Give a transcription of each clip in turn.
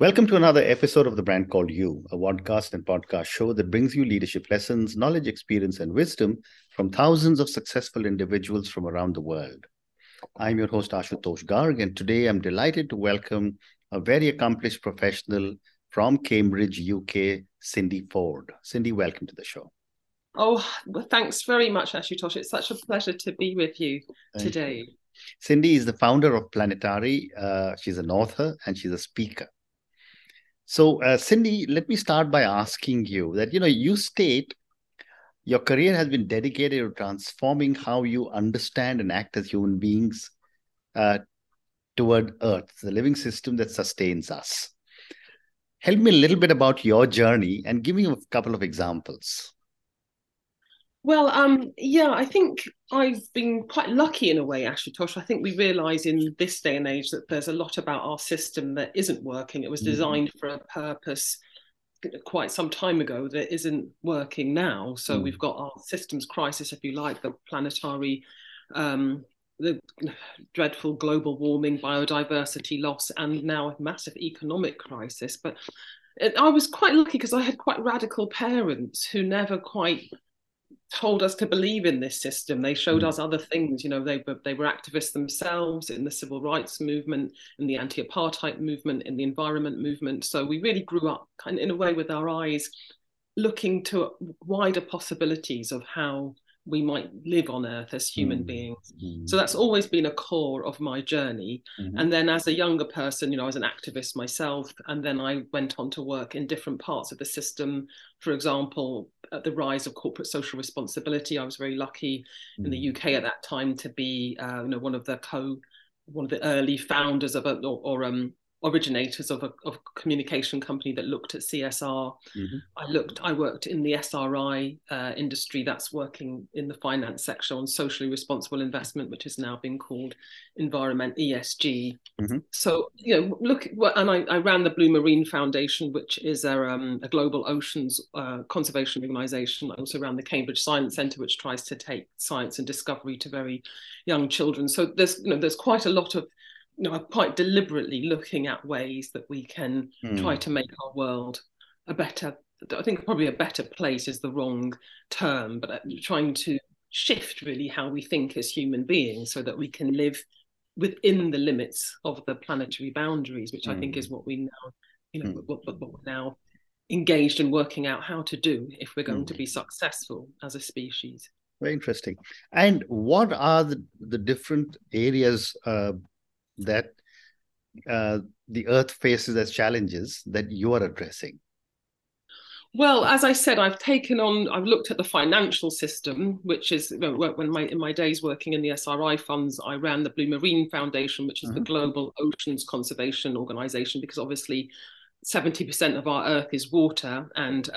Welcome to another episode of The Brand Called You, a podcast and podcast show that brings you leadership lessons, knowledge, experience, and wisdom from thousands of successful individuals from around the world. I'm your host, Ashutosh Garg, and today I'm delighted to welcome a very accomplished professional from Cambridge, UK, Cindy Ford. Cindy, welcome to the show. Oh, well, thanks very much, Ashutosh. It's such a pleasure to be with you today. Cindy is the founder of Planetary. She's an author and she's a speaker. So, Cindy, let me start by asking you that, you state your career has been dedicated to transforming how you understand and act as human beings toward Earth, the living system that sustains us. Help me a little bit about your journey and give me a couple of examples. Well, I think I've been quite lucky in a way, Ashutosh. I think we realise in this day and age that there's a lot about our system that isn't working. It was designed for a purpose quite some time ago that isn't working now. So we've got our systems crisis, if you like, the planetary, the dreadful global warming, biodiversity loss, and now a massive economic crisis. But I was quite lucky because I had quite radical parents who never quite told us to believe in this system. They showed us other things. They were activists themselves in the civil rights movement, in the anti-apartheid movement, in the environment movement. So we really grew up kind of in a way with our eyes looking to wider possibilities of how we might live on Earth as human beings. So that's always been a core of my journey. And then as a younger person, I was an activist myself, and then I went on to work in different parts of the system. For example, at the rise of corporate social responsibility, I was very lucky in the UK at that time to be one of the early founders of originators of a communication company that looked at CSR. I worked in the SRI industry, that's working in the finance sector on socially responsible investment, which has now been called environment ESG. So, I ran the Blue Marine Foundation, which is a global oceans conservation organisation. I also ran the Cambridge Science Centre, which tries to take science and discovery to very young children. So there's quite a lot of quite deliberately looking at ways that we can try to make our world a better, I think probably a better place is the wrong term, but trying to shift really how we think as human beings so that we can live within the limits of the planetary boundaries, which I think is what we now, what we're now engaged in working out how to do if we're going to be successful as a species. Very interesting. And what are the different areas that the Earth faces as challenges that you are addressing? Well, as I said, I've looked at the financial system, which is in my days working in the SRI funds, I ran the Blue Marine Foundation, which is the global oceans conservation organization, because obviously 70% of our Earth is water and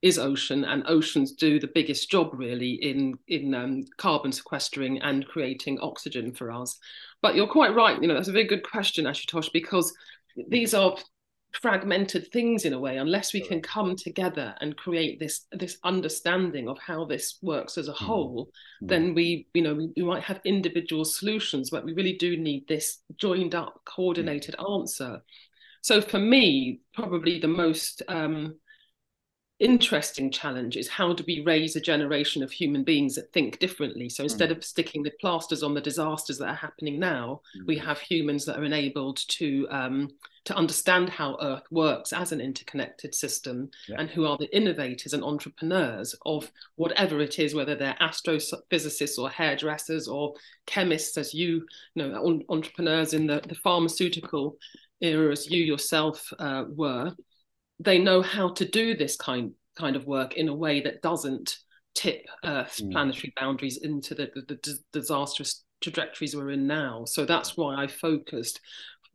is ocean, and oceans do the biggest job really in carbon sequestering and creating oxygen for us. But you're quite right, that's a very good question, Ashutosh, because these are fragmented things in a way, unless we can come together and create this understanding of how this works as a whole, then we might have individual solutions, but we really do need this joined up, coordinated answer. So for me, probably the most interesting challenge is how do we raise a generation of human beings that think differently? So instead of sticking the plasters on the disasters that are happening now, we have humans that are enabled to understand how Earth works as an interconnected system and who are the innovators and entrepreneurs of whatever it is, whether they're astrophysicists or hairdressers or chemists, as entrepreneurs in the pharmaceutical era, as you yourself were. They know how to do this kind of work in a way that doesn't tip Earth's planetary boundaries into the disastrous trajectories we're in now. So that's why I focused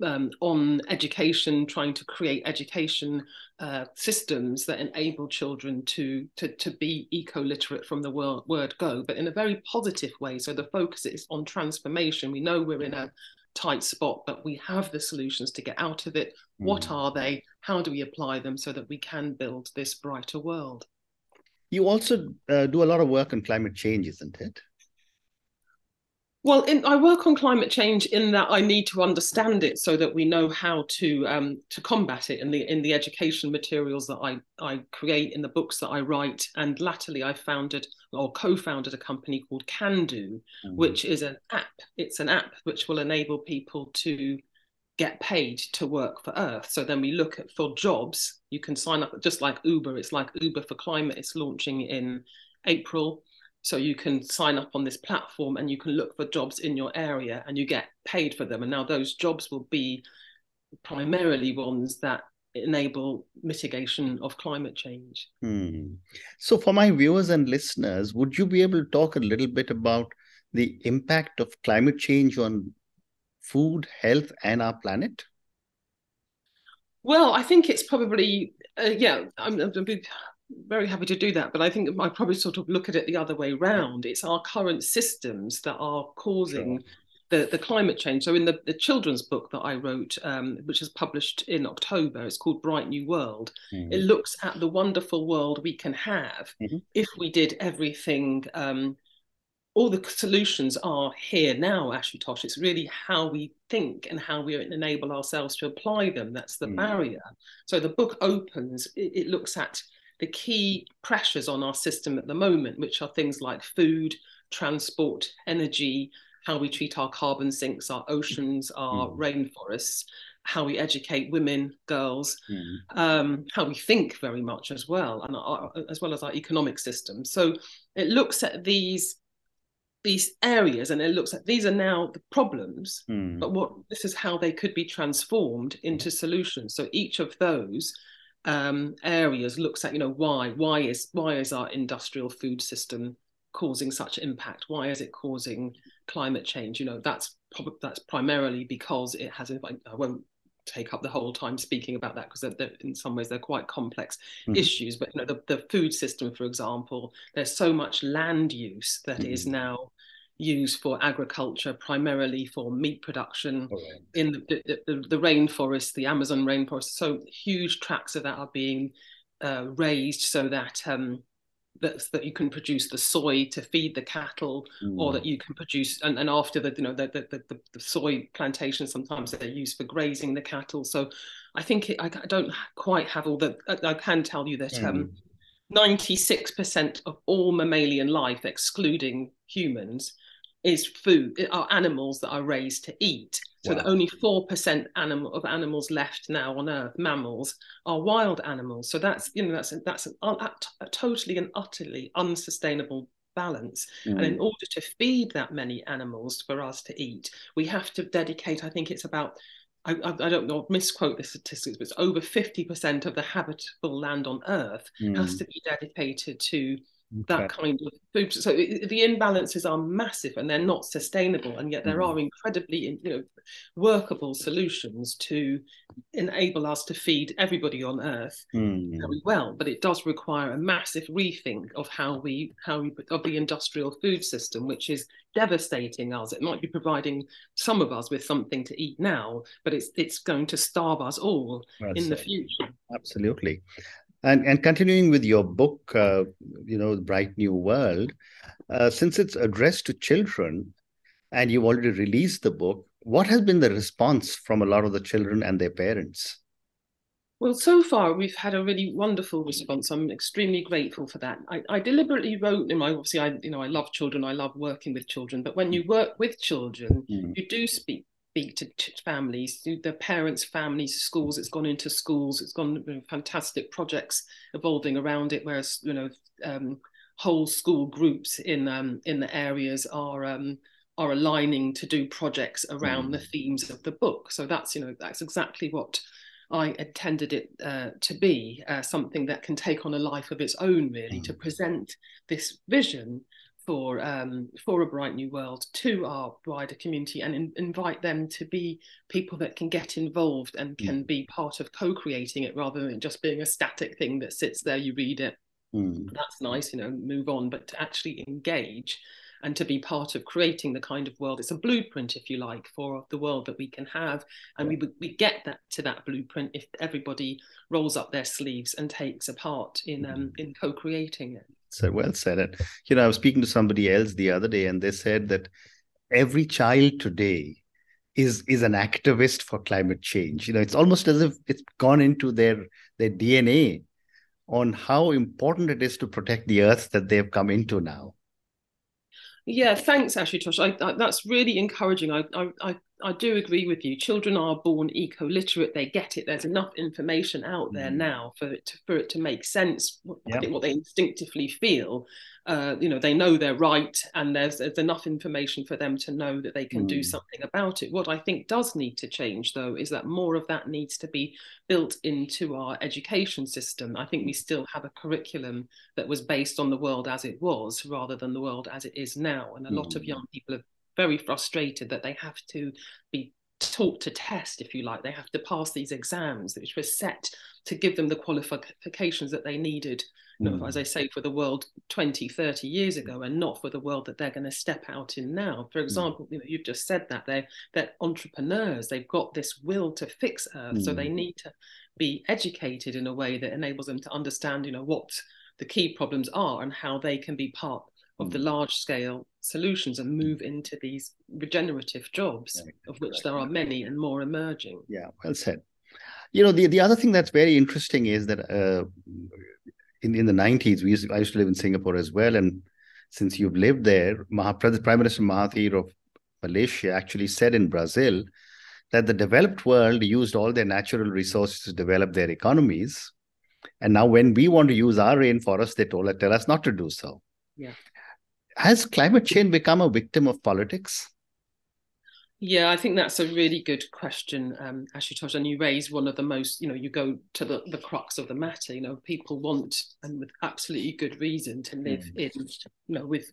on education, trying to create education systems that enable children to be eco-literate from the word go, but in a very positive way. So the focus is on transformation. We know we're in a tight spot, but we have the solutions to get out of it. What are they? How do we apply them so that we can build this brighter world? You also do a lot of work on climate change, isn't it? Well, I work on climate change in that I need to understand it so that we know how to combat it in the education materials that I create, in the books that I write. And latterly, I founded or co-founded a company called CanDo, which is an app. It's an app which will enable people to get paid to work for Earth. So then we look at, for jobs, you can sign up just like Uber. It's like Uber for climate. It's launching in April. So you can sign up on this platform and you can look for jobs in your area and you get paid for them. And now those jobs will be primarily ones that enable mitigation of climate change. So for my viewers and listeners, would you be able to talk a little bit about the impact of climate change on food, health, and our planet? Well, I think it's probably, I'm very happy to do that, but I think I probably sort of look at it the other way round. It's our current systems that are causing the climate change. So in the children's book that I wrote, which is published in October, it's called Bright New World. It looks at the wonderful world we can have if we did everything. All the solutions are here now, Ashutosh. It's really how we think and how we enable ourselves to apply them. That's the barrier. So the book opens, it looks at the key pressures on our system at the moment, which are things like food, transport, energy, how we treat our carbon sinks, our oceans, our rainforests, how we educate women, girls, how we think very much as well, and as well as our economic system. So it looks at these areas and it looks at these are now the problems, but this is how they could be transformed into solutions. So each of those areas looks at, why is our industrial food system causing such impact? Why is it causing climate change? That's primarily because it has. I won't take up the whole time speaking about that because they're, in some ways they're quite complex issues. But the food system, for example, there's so much land use that is now used for agriculture, primarily for meat production in the rainforest, the Amazon rainforest. So huge tracts of that are being raised so that that you can produce the soy to feed the cattle, or that you can produce and after that, the soy plantations, sometimes they're used for grazing the cattle. So I think I don't quite have all that. I can tell you that 96% of all mammalian life, excluding humans, is food, are animals that are raised to eat. So that only 4% of animals left now on Earth, mammals, are wild animals. So that's a totally and utterly unsustainable balance. And in order to feed that many animals for us to eat, we have to dedicate, I think it's about, I don't know, misquote the statistics, but it's over 50% of the habitable land on Earth has to be dedicated to that kind of food. So the imbalances are massive and they're not sustainable, and yet there are incredibly workable solutions to enable us to feed everybody on Earth very well, but it does require a massive rethink of of the industrial food system, which is devastating us. It might be providing some of us with something to eat now, but it's going to starve us all in the future. Absolutely. And continuing with your book, Bright New World, since it's addressed to children and you've already released the book, what has been the response from a lot of the children and their parents? Well, so far, we've had a really wonderful response. I'm extremely grateful for that. I deliberately wrote, I love children, I love working with children, but when you work with children, you do speak to families, their parents, families, schools. It's gone into schools. It's gone fantastic projects evolving around it, whereas whole school groups in the areas are aligning to do projects around the themes of the book. So that's exactly what I intended it to be, something that can take on a life of its own, really, to present this vision for a bright new world to our wider community and invite them to be people that can get involved and can be part of co-creating it, rather than just being a static thing that sits there, you read it, that's nice, move on, but to actually engage and to be part of creating the kind of world. It's a blueprint, if you like, for the world that we can have. And we get to that blueprint if everybody rolls up their sleeves and takes a part in co-creating it. So well said. I was speaking to somebody else the other day and they said that every child today is an activist for climate change. You know, it's almost as if it's gone into their DNA on how important it is to protect the earth that they've come into now. Yeah, thanks, Ashutosh. That's really encouraging. I do agree with you. Children are born eco-literate. They get it. There's enough information out there now for it to make sense. Yeah. I think what they instinctively feel, you know, they know they're right, and there's enough information for them to know that they can do something about it. What I think does need to change, though, is that more of that needs to be built into our education system. I think we still have a curriculum that was based on the world as it was, rather than the world as it is now. And a lot of young people have very frustrated that they have to be taught to test, if you like. They have to pass these exams which were set to give them the qualifications that they needed, you know, as I say, for the world 20-30 years ago, and not for the world that they're going to step out in now. For example, you know, you've just said that they're entrepreneurs, they've got this will to fix Earth, so they need to be educated in a way that enables them to understand, you know, what the key problems are and how they can be part of the large-scale solutions and move into these regenerative jobs, of which there are many and more emerging. Yeah, well said. You know, the other thing that's very interesting is that in the 90s, I used to live in Singapore as well, and since you've lived there, Prime Minister Mahathir of Malaysia actually said in Brazil that the developed world used all their natural resources to develop their economies, and now when we want to use our rainforest, they tell us not to do so. Yeah. Has climate change become a victim of politics? Yeah, I think that's a really good question, Ashutosh, and you raise one of the most, you know, you go to the crux of the matter. You know, people want, and with absolutely good reason, to live in, you know, with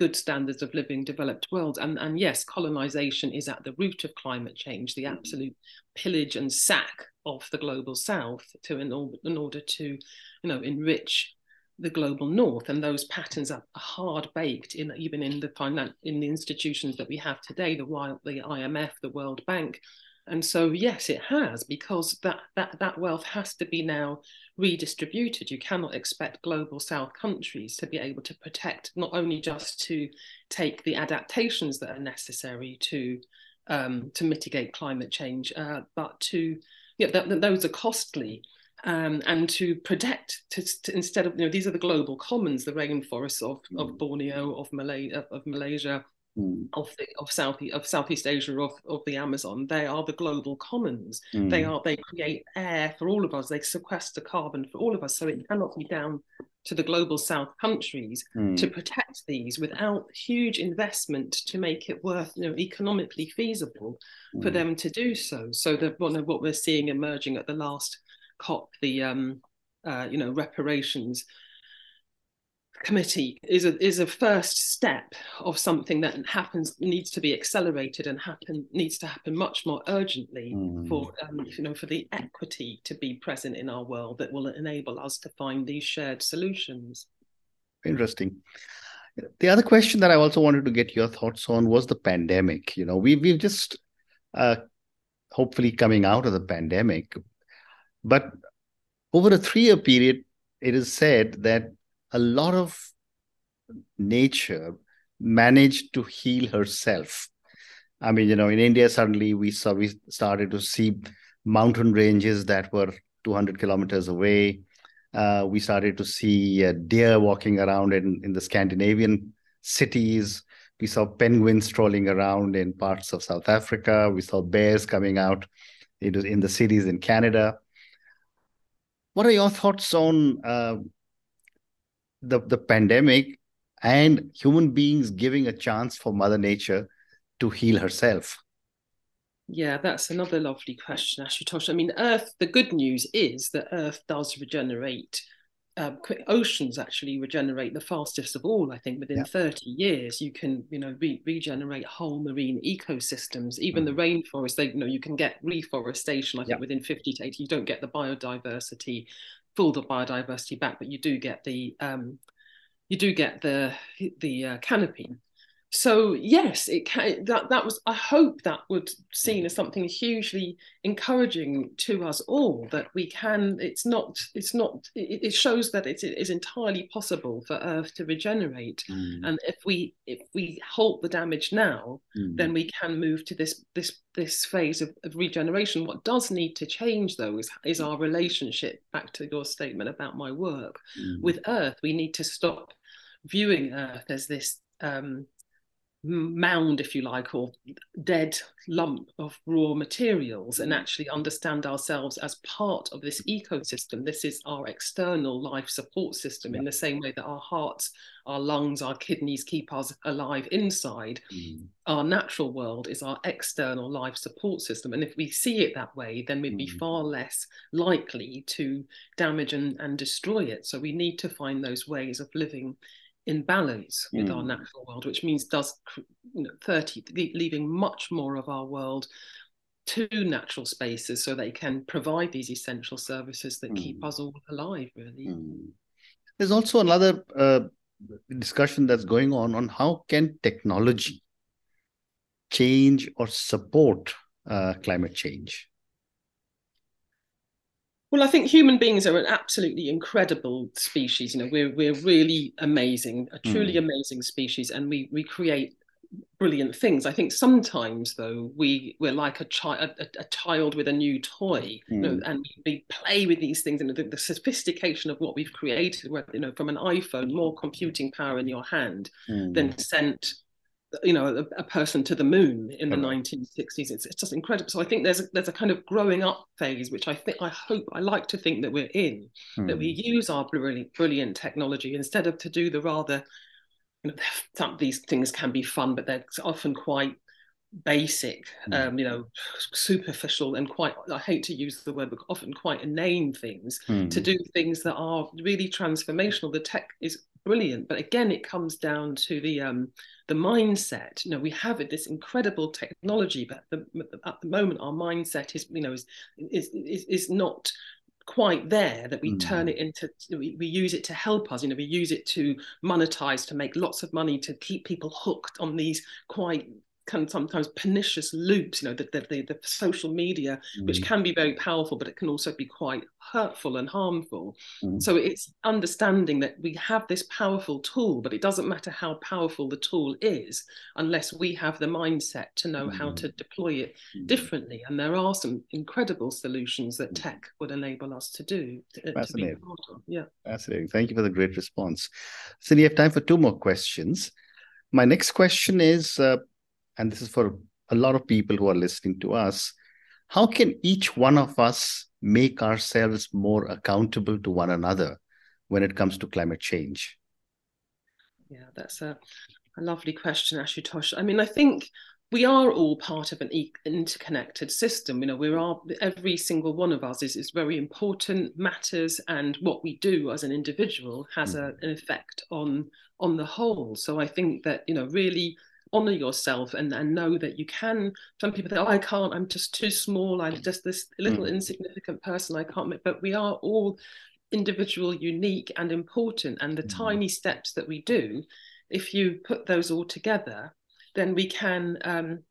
good standards of living, developed worlds. And yes, colonization is at the root of climate change, the absolute pillage and sack of the global south in order to, you know, enrich the global north, and those patterns are hard baked in even in the institutions that we have today, the IMF, the World Bank. And so yes, it has, because that wealth has to be now redistributed. You cannot expect global south countries to be able to protect, not only just to take the adaptations that are necessary to mitigate climate change, but to those are costly. And to protect, instead of, you know, these are the global commons, the rainforests of Borneo, of Malaysia, of Southeast Asia, of the Amazon. They are the global commons. They create air for all of us. They sequester carbon for all of us. So it cannot be down to the global south countries to protect these without huge investment to make it worth, you know, economically feasible for them to do so. So what we're seeing emerging at the last COP, the you know, reparations committee, is a first step of something that needs to be accelerated and needs to happen much more urgently for the equity to be present in our world that will enable us to find these shared solutions. Interesting. The other question that I also wanted to get your thoughts on was the pandemic. You know, we've just hopefully coming out of the pandemic. But over a 3-year period, it is said that a lot of nature managed to heal herself. I mean, you know, in India, suddenly we started to see mountain ranges that were 200 kilometers away. We started to see deer walking around in the Scandinavian cities. We saw penguins strolling around in parts of South Africa. We saw bears coming out in the cities in Canada. What are your thoughts on the pandemic and human beings giving a chance for Mother Nature to heal herself? Yeah, that's another lovely question, Ashutosh. I mean, Earth, the good news is that Earth does regenerate. Oceans actually regenerate the fastest of all, I think. Within 30 years, you can, you know, regenerate whole marine ecosystems. Even the rainforest, you know, you can get reforestation, I think, within 50 to 80. You don't get the biodiversity, back, but you do get the canopy. So yes, it can, that was, I hope that would seen as something hugely encouraging to us all, that we can, it shows that it is entirely possible for Earth to regenerate. Mm. And if we halt the damage now, then we can move to this phase of regeneration. What does need to change, though, is our relationship, back to your statement about my work, with Earth. We need to stop viewing Earth as this mound, if you like, or dead lump of raw materials, and actually understand ourselves as part of this ecosystem. This is our external life support system, in the same way that our hearts, our lungs, our kidneys keep us alive inside. Our natural world is our external life support system, and if we see it that way, then we'd be far less likely to damage and destroy it. So we need to find those ways of living in balance with our natural world, which means leaving much more of our world to natural spaces so they can provide these essential services that keep us all alive, really. There's also another discussion that's going on how can technology change or support climate change? Well, I think human beings are an absolutely incredible species. You know, we're really amazing, a truly amazing species, and we create brilliant things. I think sometimes, though, we're like a child with a new toy, you know, and we play with these things, and the sophistication of what we've created, where, you know, from an iPhone, more computing power in your hand than sent, you know, a person to the moon in the 1960s. It's just incredible. So I think there's a kind of growing up phase, which I like to think that we're in, that we use our brilliant technology instead of to do the rather, you know, some of these things can be fun, but they're often quite basic, you know, superficial, and quite, I hate to use the word, but often quite inane things, to do things that are really transformational. The tech is brilliant, but again, it comes down to the mindset. You know, we have this incredible technology, but at the moment, our mindset is, you know, is not quite there, that we turn it into, we use it to help us, you know, we use it to monetize, to make lots of money, to keep people hooked on these quite can sometimes pernicious loops, you know, the social media, which can be very powerful, but it can also be quite hurtful and harmful. So it's understanding that we have this powerful tool, but it doesn't matter how powerful the tool is unless we have the mindset to know how to deploy it differently. And there are some incredible solutions that tech would enable us to do. Fascinating. To be part of. Yeah. Fascinating. Thank you for the great response. So we have time for two more questions. My next question is, and this is for a lot of people who are listening to us, how can each one of us make ourselves more accountable to one another when it comes to climate change? Yeah, that's a lovely question, Ashutosh. I mean, I think we are all part of an interconnected system. You know, every single one of us is very important, matters, and what we do as an individual has an effect on the whole. So I think that, you know, really honor yourself and know that you can. Some people think, oh, I can't, I'm just too small, I'm just this little insignificant person, I can't make. But we are all individual, unique and important, and the tiny steps that we do, if you put those all together, then we can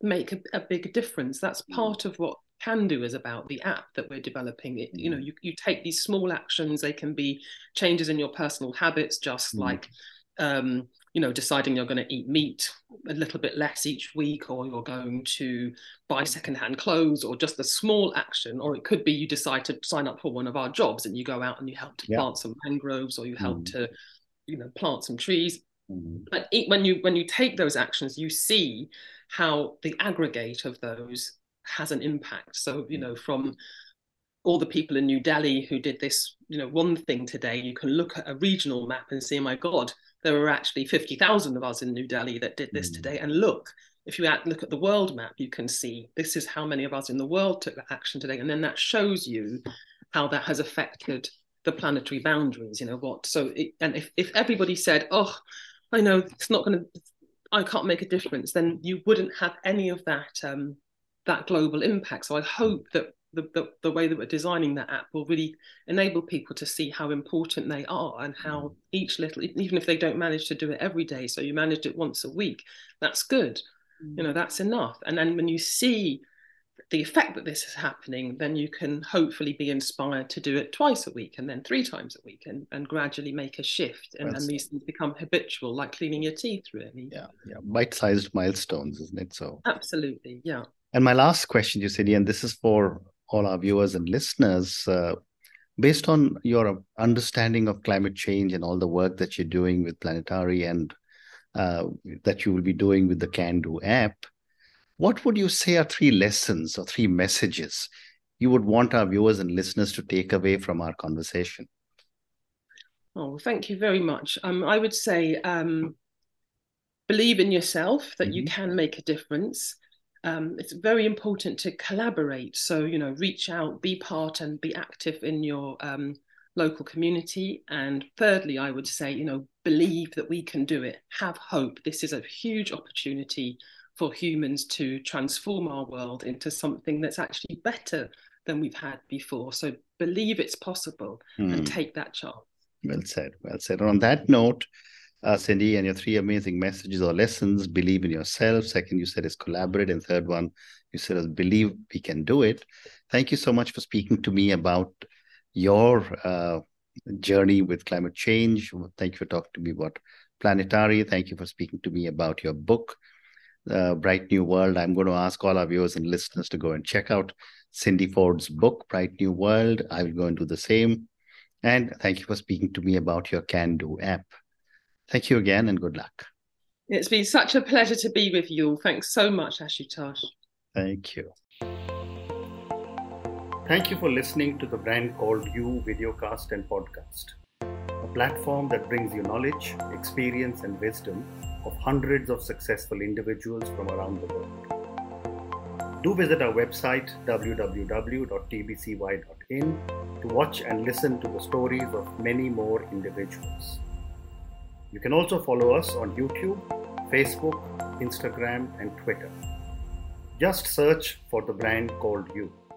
make a big difference. That's part of what CanDo is about, the app that we're developing. It, you know, you take these small actions. They can be changes in your personal habits, just like you know, deciding you're going to eat meat a little bit less each week, or you're going to buy secondhand clothes, or just a small action. Or it could be you decide to sign up for one of our jobs and you go out and you help to plant some mangroves, or you help to, you know, plant some trees. But when you take those actions, you see how the aggregate of those has an impact. So, you know, from all the people in New Delhi who did this, you know, one thing today, you can look at a regional map and see, oh my God, there were actually 50,000 of us in New Delhi that did this today. And look, if you look at the world map, you can see this is how many of us in the world took action today. And then that shows you how that has affected the planetary boundaries, you know, what. So, if everybody said, oh, I know it's not going to, I can't make a difference, then you wouldn't have any of that, that global impact. So I hope that the way that we're designing that app will really enable people to see how important they are, and how each little, even if they don't manage to do it every day, so you managed it once a week, that's good, you know, that's enough. And then when you see the effect that this is happening, then you can hopefully be inspired to do it twice a week, and then 3 times a week, and gradually make a shift, and these things become habitual, like cleaning your teeth, really. Yeah, bite-sized milestones, isn't it? So absolutely, yeah. And my last question, Cindy, and this is for all our viewers and listeners, based on your understanding of climate change and all the work that you're doing with Planetary, and that you will be doing with the CanDo app, what would you say are 3 lessons or 3 messages you would want our viewers and listeners to take away from our conversation? Oh, thank you very much. I would say believe in yourself, that you can make a difference. It's very important to collaborate. So, you know, reach out, be part and be active in your local community. And thirdly, I would say, you know, believe that we can do it. Have hope. This is a huge opportunity for humans to transform our world into something that's actually better than we've had before. So believe it's possible and take that chance. Well said, well said. And on that note, Cindy, and your 3 amazing messages or lessons: believe in yourself. Second, you said is collaborate. And third one, you said is believe we can do it. Thank you so much for speaking to me about your journey with climate change. Thank you for talking to me about Planetary. Thank you for speaking to me about your book, Bright New World. I'm going to ask all our viewers and listeners to go and check out Cindy Ford's book, Bright New World. I will go and do the same. And thank you for speaking to me about your CanDo app. Thank you again, and good luck. It's been such a pleasure to be with you all. Thanks so much, Ashutosh. Thank you. Thank you for listening to The Brand Called You videocast and podcast, a platform that brings you knowledge, experience, and wisdom of hundreds of successful individuals from around the world. Do visit our website www.tbcy.in to watch and listen to the stories of many more individuals. You can also follow us on YouTube, Facebook, Instagram, and Twitter. Just search for The Brand Called You.